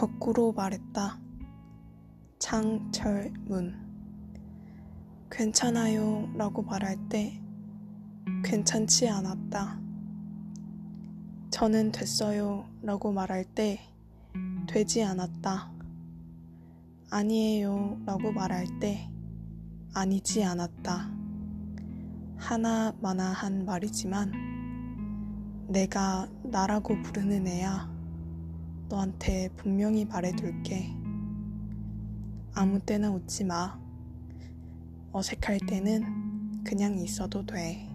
거꾸로 말했다. 장철문. 괜찮아요 라고 말할 때 괜찮지 않았다. 저는 됐어요 라고 말할 때 되지 않았다. 아니에요 라고 말할 때 아니지 않았다. 하나마나한 말이지만 내가 나라고 부르는 애야, 너한테 분명히 말해둘게. 아무 때나 웃지 마. 어색할 때는 그냥 있어도 돼.